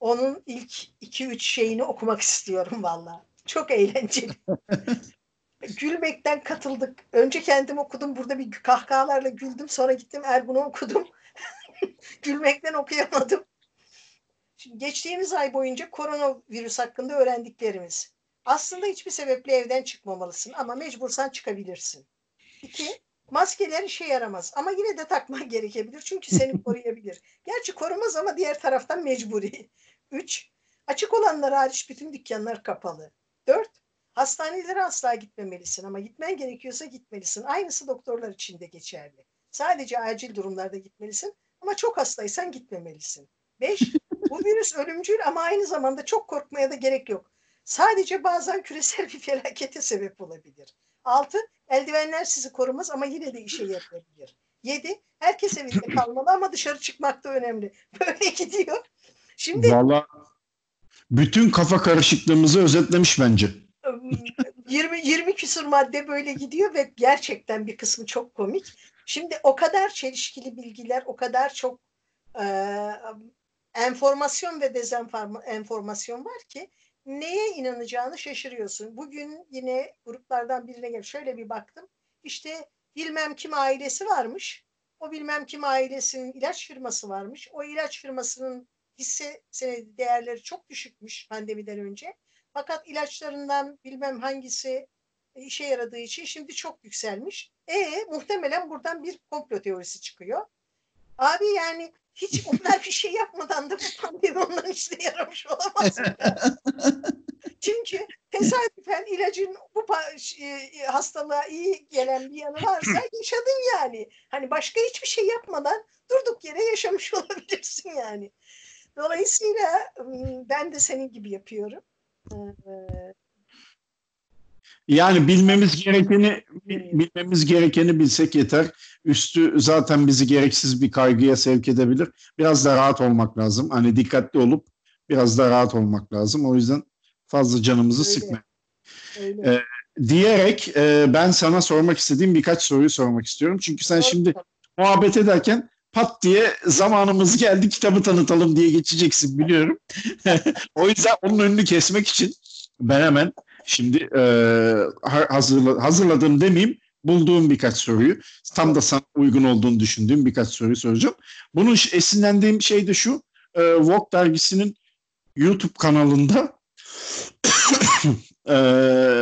Onun ilk 2-3 şeyini okumak istiyorum valla. Çok eğlenceli. Gülmekten katıldık. Önce kendim okudum. Burada bir kahkahalarla güldüm. Sonra gittim Ergün'ü okudum. Gülmekten okuyamadım. Şimdi geçtiğimiz ay boyunca koronavirüs hakkında öğrendiklerimiz. Aslında hiçbir sebeple evden çıkmamalısın ama mecbursan çıkabilirsin. 2. Maskeler işe yaramaz ama yine de takman gerekebilir çünkü seni koruyabilir. Gerçi korumaz ama diğer taraftan mecburi. 3. Açık olanlar hariç bütün dükkanlar kapalı. 4. Hastanelere asla gitmemelisin ama gitmen gerekiyorsa gitmelisin. Aynısı doktorlar için de geçerli. Sadece acil durumlarda gitmelisin ama çok hastaysan gitmemelisin. 5. Bu virüs ölümcül ama aynı zamanda çok korkmaya da gerek yok. Sadece bazen küresel bir felakete sebep olabilir. 6. Eldivenler sizi korumaz ama yine de işe yarayabilir. 7. Herkes evinde kalmalı ama dışarı çıkmak da önemli. Böyle gidiyor. Şimdi vallahi bütün kafa karışıklığımızı özetlemiş bence. 20 küsur madde böyle gidiyor ve gerçekten bir kısmı çok komik. Şimdi o kadar çelişkili bilgiler, o kadar çok enformasyon ve dezenformasyon var ki neye inanacağını şaşırıyorsun. Bugün yine gruplardan birine gelip şöyle bir baktım. İşte bilmem kim ailesi varmış. O bilmem kim ailesinin ilaç firması varmış. O ilaç firmasının hisse senedi değerleri çok düşükmüş pandemiden önce. Fakat ilaçlarından bilmem hangisi işe yaradığı için şimdi çok yükselmiş. Muhtemelen buradan bir komplo teorisi çıkıyor. Abi yani hiç onlar bir şey yapmadan da bu pandemi onların işine yaramış olamaz. Çünkü tesadüfen ilacın bu hastalığa iyi gelen bir yanı varsa yaşadın yani. Hani başka hiçbir şey yapmadan durduk yere yaşamış olabilirsin yani. Dolayısıyla ben de senin gibi yapıyorum. Yani bilmemiz gerekeni bilsek yeter. Üstü zaten bizi gereksiz bir kaygıya sevk edebilir. Biraz da rahat olmak lazım. Hani dikkatli olup biraz da rahat olmak lazım. O yüzden fazla canımızı sıkmayalım. Diyerek ben sana sormak istediğim birkaç soruyu sormak istiyorum. Çünkü sen şimdi muhabbet ederken pat diye zamanımız geldi, kitabı tanıtalım diye geçeceksin biliyorum. O yüzden onun önünü kesmek için ben hemen şimdi hazırladığım demeyeyim, bulduğum birkaç soruyu, tam da sana uygun olduğunu düşündüğüm birkaç soruyu soracağım. Bunun esinlendiğim şey de şu, Vogue dergisinin YouTube kanalında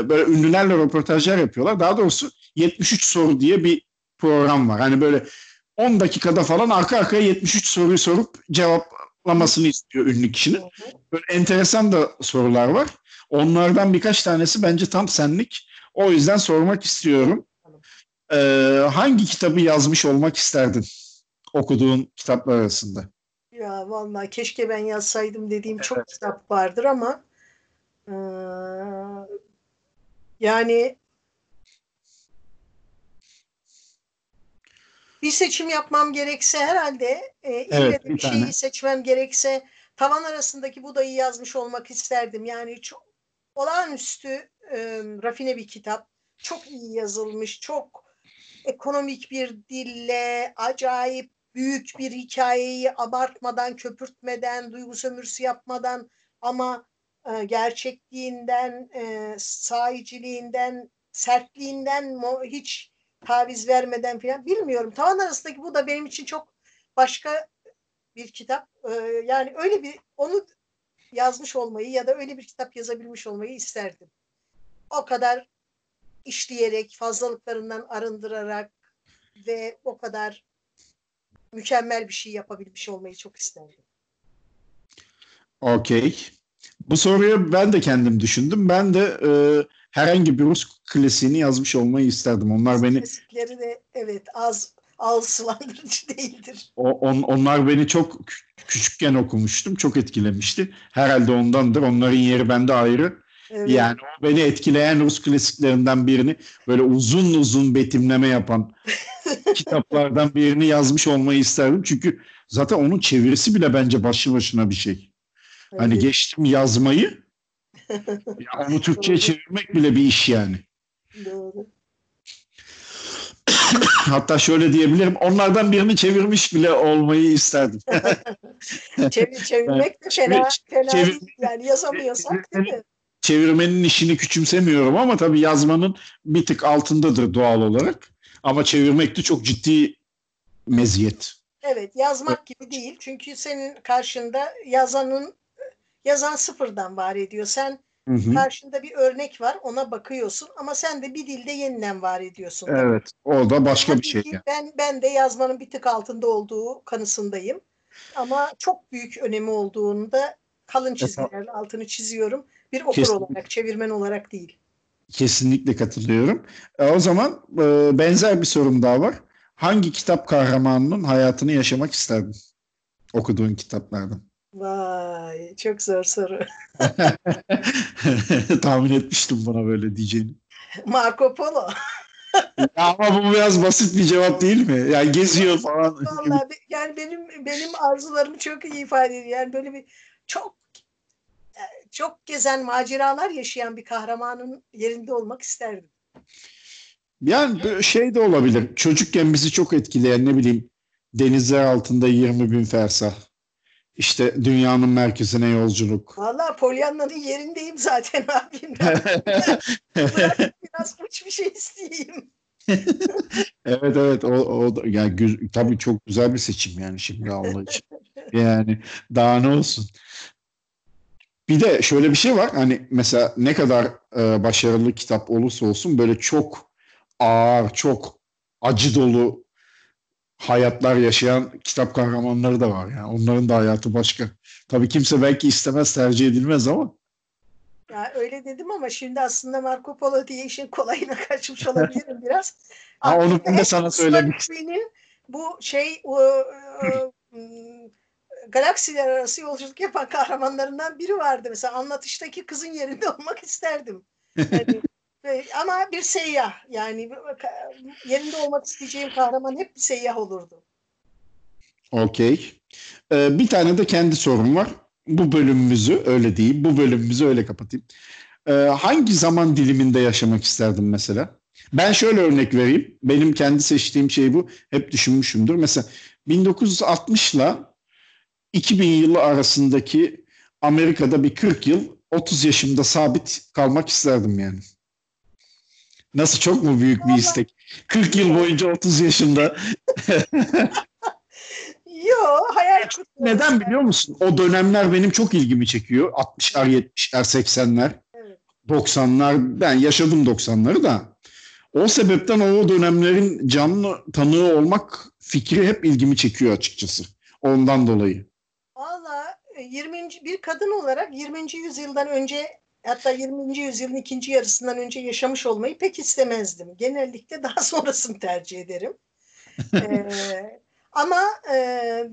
böyle ünlülerle röportajlar yapıyorlar. Daha doğrusu 73 soru diye bir program var. Hani böyle 10 dakikada falan arka arkaya 73 soruyu sorup cevaplamasını istiyor ünlü kişinin. Böyle enteresan da sorular var. Onlardan birkaç tanesi bence tam senlik. O yüzden sormak istiyorum. Hangi kitabı yazmış olmak isterdin okuduğun kitaplar arasında? ya vallahi keşke ben yazsaydım dediğim çok kitap vardır ama yani bir seçim yapmam gerekse herhalde ille de bir şeyi seçmem gerekse Tavan Arasındaki Bu dayı yazmış olmak isterdim. Yani çok olağanüstü rafine bir kitap. Çok iyi yazılmış, çok ekonomik bir dille, acayip büyük bir hikayeyi abartmadan, köpürtmeden, duygu sömürüsü yapmadan ama gerçekliğinden, sahiciliğinden, sertliğinden hiç taviz vermeden filan. Bilmiyorum. Tavan Arasındaki Bu da benim için çok başka bir kitap. Yani öyle bir onu yazmış olmayı ya da öyle bir kitap yazabilmiş olmayı isterdim. O kadar işleyerek, fazlalıklarından arındırarak ve o kadar mükemmel bir şey yapabilmiş olmayı çok isterdim. Okey. Bu soruyu ben de kendim düşündüm. Ben de herhangi bir Rus klasiğini yazmış olmayı isterdim. Onlar Rus beni klasikleri de evet az ağılsılandırıcı değildir. Onlar beni çok küçükken okumuştum. Çok etkilemişti. Herhalde ondandır. Onların yeri bende ayrı. Evet. Yani beni etkileyen Rus klasiklerinden birini böyle uzun uzun betimleme yapan kitaplardan birini yazmış olmayı isterdim. Çünkü zaten onun çevirisi bile bence başlı başına bir şey. Evet. Hani geçtim yazmayı ya onu Türkçe'ye çevirmek bile bir iş yani. Doğru. Hatta şöyle diyebilirim. Onlardan birini çevirmiş bile olmayı isterdim. Çevirmek de fena değil. Yani yazamıyorsak değil mi? Çevirmenin işini küçümsemiyorum ama tabii yazmanın bir tık altındadır doğal olarak. Ama çevirmek de çok ciddi meziyet. Evet, yazmak gibi değil. Çünkü senin karşında yazan sıfırdan var ediyor. Sen karşında bir örnek var, ona bakıyorsun ama sen de bir dilde yeniden var ediyorsun. Evet, o da başka bir şey. Yani. Ben de yazmanın bir tık altında olduğu kanısındayım. Ama çok büyük önemi olduğunu da kalın çizgilerle altını çiziyorum. Bir okur olarak, çevirmen olarak değil. Kesinlikle katılıyorum. O zaman benzer bir sorum daha var. Hangi kitap kahramanının hayatını yaşamak isterdin? Okuduğun kitaplardan. Vay, çok zor soru. Tahmin etmiştim bana böyle diyeceğini. Marco Polo. Ama bu biraz basit bir cevap değil mi? Yani geziyor falan. Vallahi yani benim arzularımı çok iyi ifade ediyor. Yani böyle bir çok gezen, maceralar yaşayan bir kahramanın yerinde olmak isterdim. Yani şey de olabilir. Çocukken bizi çok etkileyen ne bileyim denizler altında 20.000 fersah. İşte dünyanın merkezine yolculuk. Vallahi Pollyanna'nın yerindeyim zaten abim. Biraz uç bir şey isteyeyim. Evet o yani tabii çok güzel bir seçim yani şimdi Allah için. Yani daha ne olsun. Bir de şöyle bir şey var. Hani mesela ne kadar başarılı kitap olursa olsun böyle çok ağır, çok acı dolu hayatlar yaşayan kitap kahramanları da var. Yani onların da hayatı başka. Tabii kimse belki istemez, tercih edilmez ama. Ya öyle dedim ama şimdi aslında Marco Polo diye işin kolayına kaçmış olabilirim biraz. Onu ben de sana söylemiştim. Bu galaksiler arası yolculuk yapan kahramanlarından biri vardı. Mesela anlatıştaki kızın yerinde olmak isterdim. Yani, ama bir seyyah. Yani yerinde olmak isteyeceğim kahraman hep bir seyyah olurdu. Okey. Bir tane de kendi sorum var. Bu bölümümüzü öyle kapatayım. Hangi zaman diliminde yaşamak isterdim mesela? Ben şöyle örnek vereyim. Benim kendi seçtiğim şey bu. Hep düşünmüşümdür. Mesela 1960'la 2000 yılı arasındaki Amerika'da bir 40 yıl 30 yaşımda sabit kalmak isterdim yani. Nasıl, çok mu büyük bir istek? 40 yıl boyunca 30 yaşında. Yok, hayal kırıklığı. Neden biliyor musun? O dönemler benim çok ilgimi çekiyor. 60'lar, 70'ler, 80'ler, 90'lar. Ben yaşadım 90'ları da. O sebepten o dönemlerin canlı tanığı olmak fikri hep ilgimi çekiyor açıkçası. Ondan dolayı. Valla bir kadın olarak 20. yüzyıldan önce hatta 20. yüzyılın ikinci yarısından önce yaşamış olmayı pek istemezdim. Genellikle daha sonrasını tercih ederim. Ama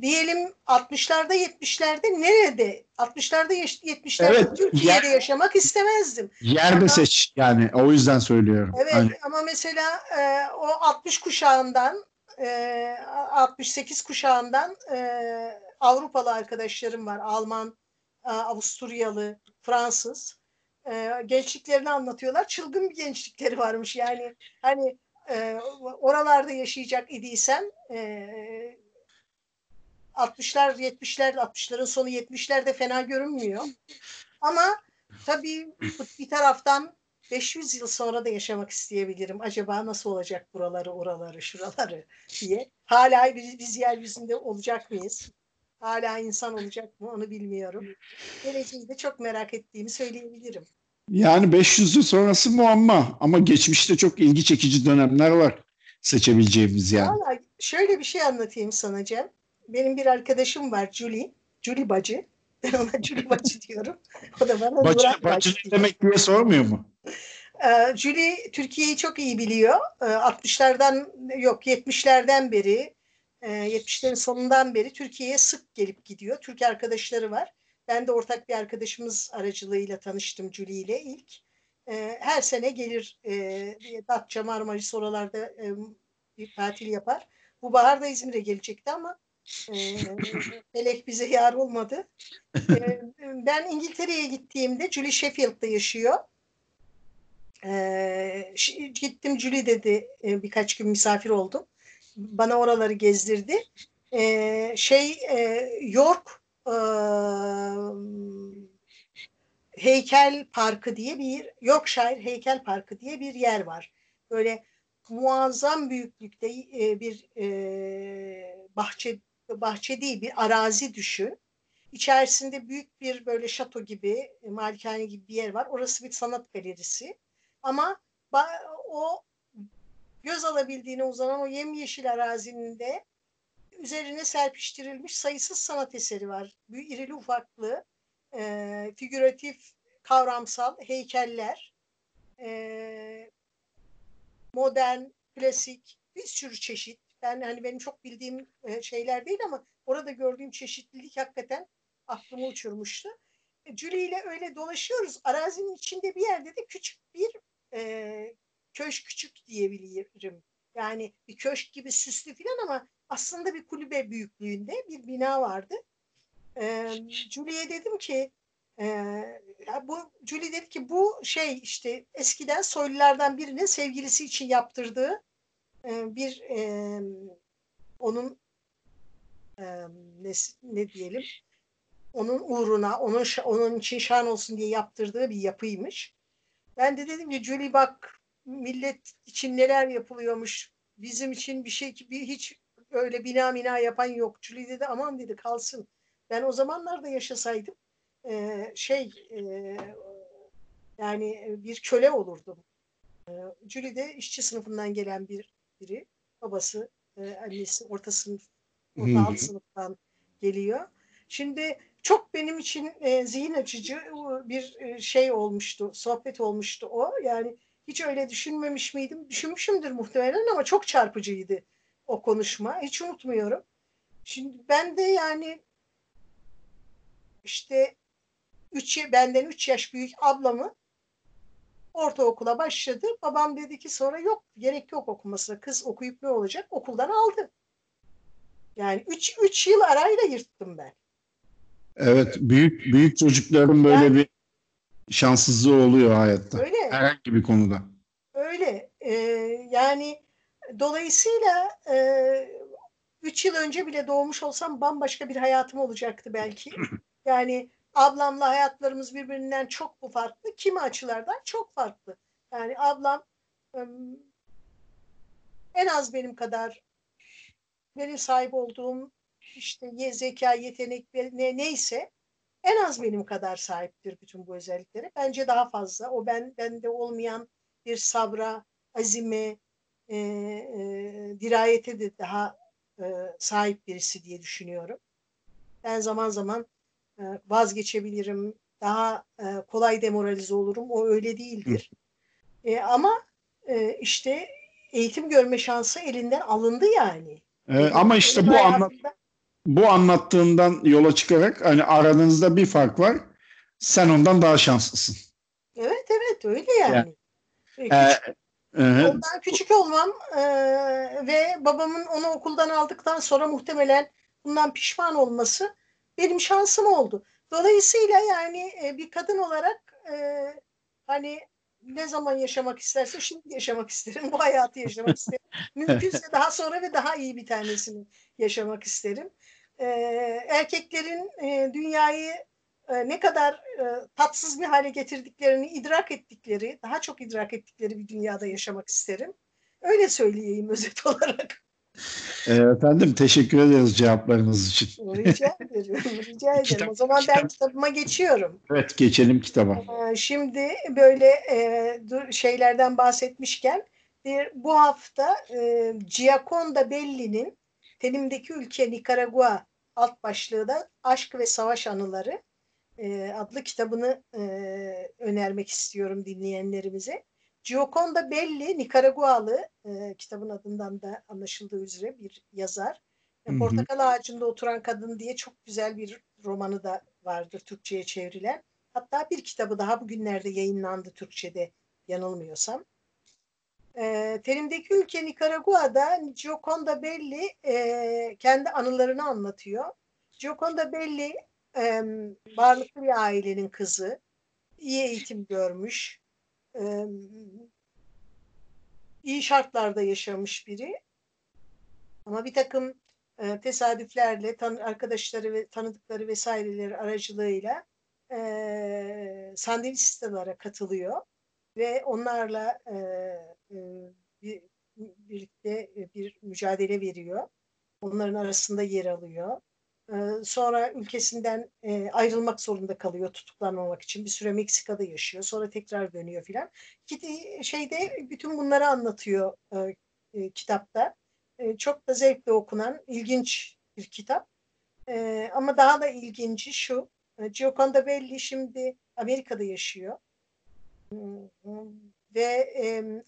diyelim 60'larda 70'lerde nerede? 60'larda 70'lerde evet, Türkiye'de yaşamak istemezdim. Yerde ama, seç yani, o yüzden söylüyorum. Evet hani. Ama mesela o 60 kuşağından 68 kuşağından Avrupalı arkadaşlarım var. Alman, Avusturyalı, Fransız. Gençliklerini anlatıyorlar. Çılgın bir gençlikleri varmış yani. Hani oralarda yaşayacak idiysem 60'lar, 70'ler, 60'ların sonu 70'lerde fena görünmüyor. Ama tabii bir taraftan 500 yıl sonra da yaşamak isteyebilirim. Acaba nasıl olacak buraları, oraları, şuraları diye. Hala biz yeryüzünde olacak mıyız? Hala insan olacak mı? Onu bilmiyorum. Geleceği de çok merak ettiğimi söyleyebilirim. Yani 500 yıl sonrası muamma. Ama geçmişte çok ilgi çekici dönemler var seçebileceğimiz yani. Vallahi şöyle bir şey anlatayım sana Cem. Benim bir arkadaşım var Jüli. Jüli bacı. Ben ona Jüli bacı diyorum. O da bana bacı, Nuray bacı demek diye sormuyor mu? Jüli Türkiye'yi çok iyi biliyor. 60'lardan yok 70'lerden beri 70'lerin sonundan beri Türkiye'ye sık gelip gidiyor. Türk arkadaşları var. Ben de ortak bir arkadaşımız aracılığıyla tanıştım Jüli ile ilk. Her sene gelir Datça, Marmaris oralarda bir tatil yapar. Bu bahar da İzmir'e gelecekti ama Melek bize yar olmadı. Ben İngiltere'ye gittiğimde Jüli Sheffield'da yaşıyor. Gittim Jüli dedi birkaç gün misafir oldum. Bana oraları gezdirdi. York Heykel Parkı diye bir Yorkshire Heykel Parkı diye bir yer var. Böyle muazzam büyüklükte bir bahçe değil bir arazi düşün. İçerisinde büyük bir böyle şato gibi, malikane gibi bir yer var. Orası bir sanat galerisi. Ama o göz alabildiğine uzanan o yemyeşil arazinin de üzerine serpiştirilmiş sayısız sanat eseri var. Büyük irili ufaklı, figüratif, kavramsal heykeller, modern, klasik, bir sürü çeşit. Benim çok bildiğim şeyler değil ama orada gördüğüm çeşitlilik hakikaten aklımı uçurmuştu. Jüli ile öyle dolaşıyoruz. Arazinin içinde bir yerde de küçük bir köşk küçük diyebilirim. Yani bir köşk gibi süslü filan ama aslında bir kulübe büyüklüğünde bir bina vardı. Jüli'ye dedim ki Jüli dedi ki bu şey işte eskiden soylulardan birinin sevgilisi için yaptırdığı bir onun ne diyelim onun uğruna onun için şan olsun diye yaptırdığı bir yapıymış. Ben de dedim ki Jüli bak millet için neler yapılıyormuş. Bizim için bir şey ki hiç öyle bina mina yapan yok. Jüli dedi aman dedi kalsın. Ben o zamanlarda yaşasaydım yani bir köle olurdum. Jüli de işçi sınıfından gelen biri. Babası, annesi alt sınıftan geliyor. Şimdi çok benim için zihin açıcı bir şey olmuştu. Sohbet olmuştu o. Yani hiç öyle düşünmemiş miydim? Düşünmüşümdür muhtemelen ama çok çarpıcıydı o konuşma. Hiç unutmuyorum. Şimdi ben de yani işte benden 3 yaş büyük ablamı ortaokula başladı. Babam dedi ki sonra yok gerek yok okumasına. Kız okuyup ne olacak? Okuldan aldı. Yani 3 yıl arayla yırttım ben. Evet, büyük çocukların böyle yani, bir şanssızlığı oluyor hayatta. Öyle. Herhangi bir konuda. Öyle. Yani dolayısıyla 3 yıl önce bile doğmuş olsam bambaşka bir hayatım olacaktı belki. Yani ablamla hayatlarımız birbirinden çok mu farklı? Kimi açılardan çok farklı. Yani ablam en az benim kadar benim sahip olduğum işte zeka, yetenek neyse en az benim kadar sahiptir bütün bu özelliklere. Bence daha fazla. O bende olmayan bir sabra, azime, dirayete de daha sahip birisi diye düşünüyorum. Ben zaman zaman vazgeçebilirim. Daha kolay demoralize olurum. O öyle değildir. Ama işte eğitim görme şansı elinden alındı yani. Ama işte bu anlattığından yola çıkarak hani aranızda bir fark var. Sen ondan daha şanslısın. Evet evet öyle yani. Ondan küçük olmam ve babamın onu okuldan aldıktan sonra muhtemelen bundan pişman olması benim şansım oldu. Dolayısıyla yani bir kadın olarak hani ne zaman yaşamak isterse şimdi yaşamak isterim. Bu hayatı yaşamak isterim. Mümkünse daha sonra ve daha iyi bir tanesini yaşamak isterim. Erkeklerin dünyayı ne kadar tatsız bir hale getirdiklerini idrak ettikleri, daha çok idrak ettikleri bir dünyada yaşamak isterim. Öyle söyleyeyim özet olarak. Efendim teşekkür ederiz cevaplarınız için. Rica ederim. Rica ederim. O zaman ben kitabıma geçiyorum. Evet geçelim kitaba. Şimdi böyle şeylerden bahsetmişken bu hafta Gioconda Belli'nin Tenimdeki Ülke Nikaragua alt başlığı da Aşk ve Savaş Anıları adlı kitabını önermek istiyorum dinleyenlerimize. Gioconda Belli, Nikaragualı, kitabın adından da anlaşıldığı üzere bir yazar. Portakal Ağacında Oturan Kadın diye çok güzel bir romanı da vardır Türkçe'ye çevrilen. Hatta bir kitabı daha bugünlerde yayınlandı Türkçe'de yanılmıyorsam. Tenimdeki Ülke Nikaragua'da Gioconda Belli kendi anılarını anlatıyor. Gioconda Belli varlıklı bir ailenin kızı, iyi eğitim görmüş, iyi şartlarda yaşamış biri ama bir takım tesadüflerle arkadaşları ve tanıdıkları vesaireleri aracılığıyla Sandinistlara katılıyor ve onlarla birlikte bir mücadele veriyor, onların arasında yer alıyor. Sonra ülkesinden ayrılmak zorunda kalıyor tutuklanmamak için. Bir süre Meksika'da yaşıyor. Sonra tekrar dönüyor filan. Bütün bunları anlatıyor kitapta. Çok da zevkle okunan ilginç bir kitap. Ama daha da ilginci şu. Gioconda Belli şimdi Amerika'da yaşıyor. Ve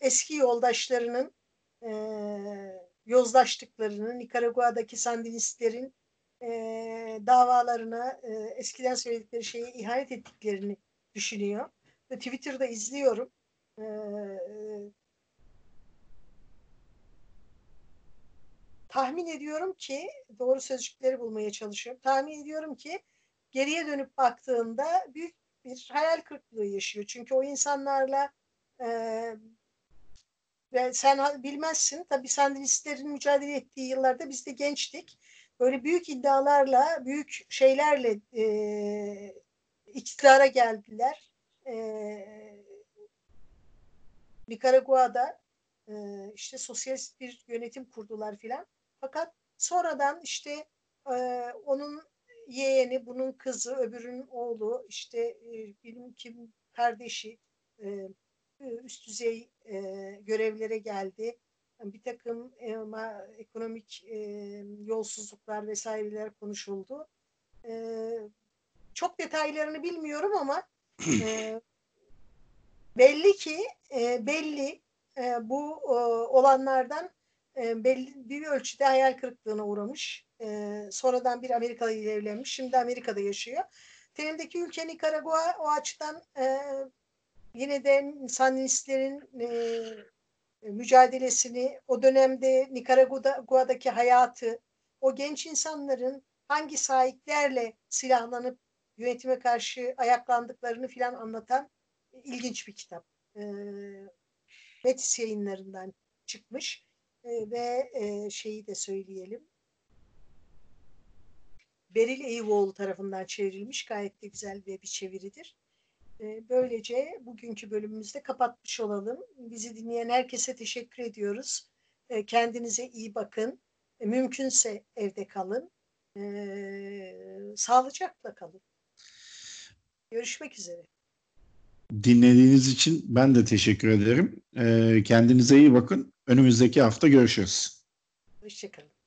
eski yoldaşlarının yozlaştıklarını, Nikaragua'daki Sandinistlerin davalarına eskiden söyledikleri şeye ihanet ettiklerini düşünüyor. Ve Twitter'da izliyorum. Tahmin ediyorum ki doğru sözcükleri bulmaya çalışıyorum. Tahmin ediyorum ki geriye dönüp baktığında büyük bir hayal kırıklığı yaşıyor. Çünkü o insanlarla sen bilmezsin. Tabii Sandinistlerin mücadele ettiği yıllarda biz de gençtik. Böyle büyük iddialarla, büyük şeylerle iktidara geldiler. Nikaragua'da işte sosyalist bir yönetim kurdular filan. Fakat sonradan işte onun yeğeni, bunun kızı, öbürünün oğlu, işte bilmem kim kardeşi üst düzey görevlere geldi. Bir takım ekonomik yolsuzluklar vesaireler konuşuldu. Çok detaylarını bilmiyorum ama belli ki bu olanlardan belli bir ölçüde hayal kırıklığına uğramış. Sonradan bir Amerikalı ile evlenmiş. Şimdi Amerika'da yaşıyor. Tenimdeki Ülke Nikaragua o açıdan yine de Sandinistlerin mücadelesini, o dönemde Nikaragua'daki hayatı, o genç insanların hangi sahiplerle silahlanıp yönetime karşı ayaklandıklarını filan anlatan ilginç bir kitap. Metis yayınlarından çıkmış ve şeyi de söyleyelim. Beril Eyüboğlu tarafından çevrilmiş. Gayet de güzel bir çeviridir. Böylece bugünkü bölümümüzde kapatmış olalım. Bizi dinleyen herkese teşekkür ediyoruz. Kendinize iyi bakın. Mümkünse evde kalın. Sağlıcakla kalın. Görüşmek üzere. Dinlediğiniz için ben de teşekkür ederim. Kendinize iyi bakın. Önümüzdeki hafta görüşürüz. Hoşçakalın.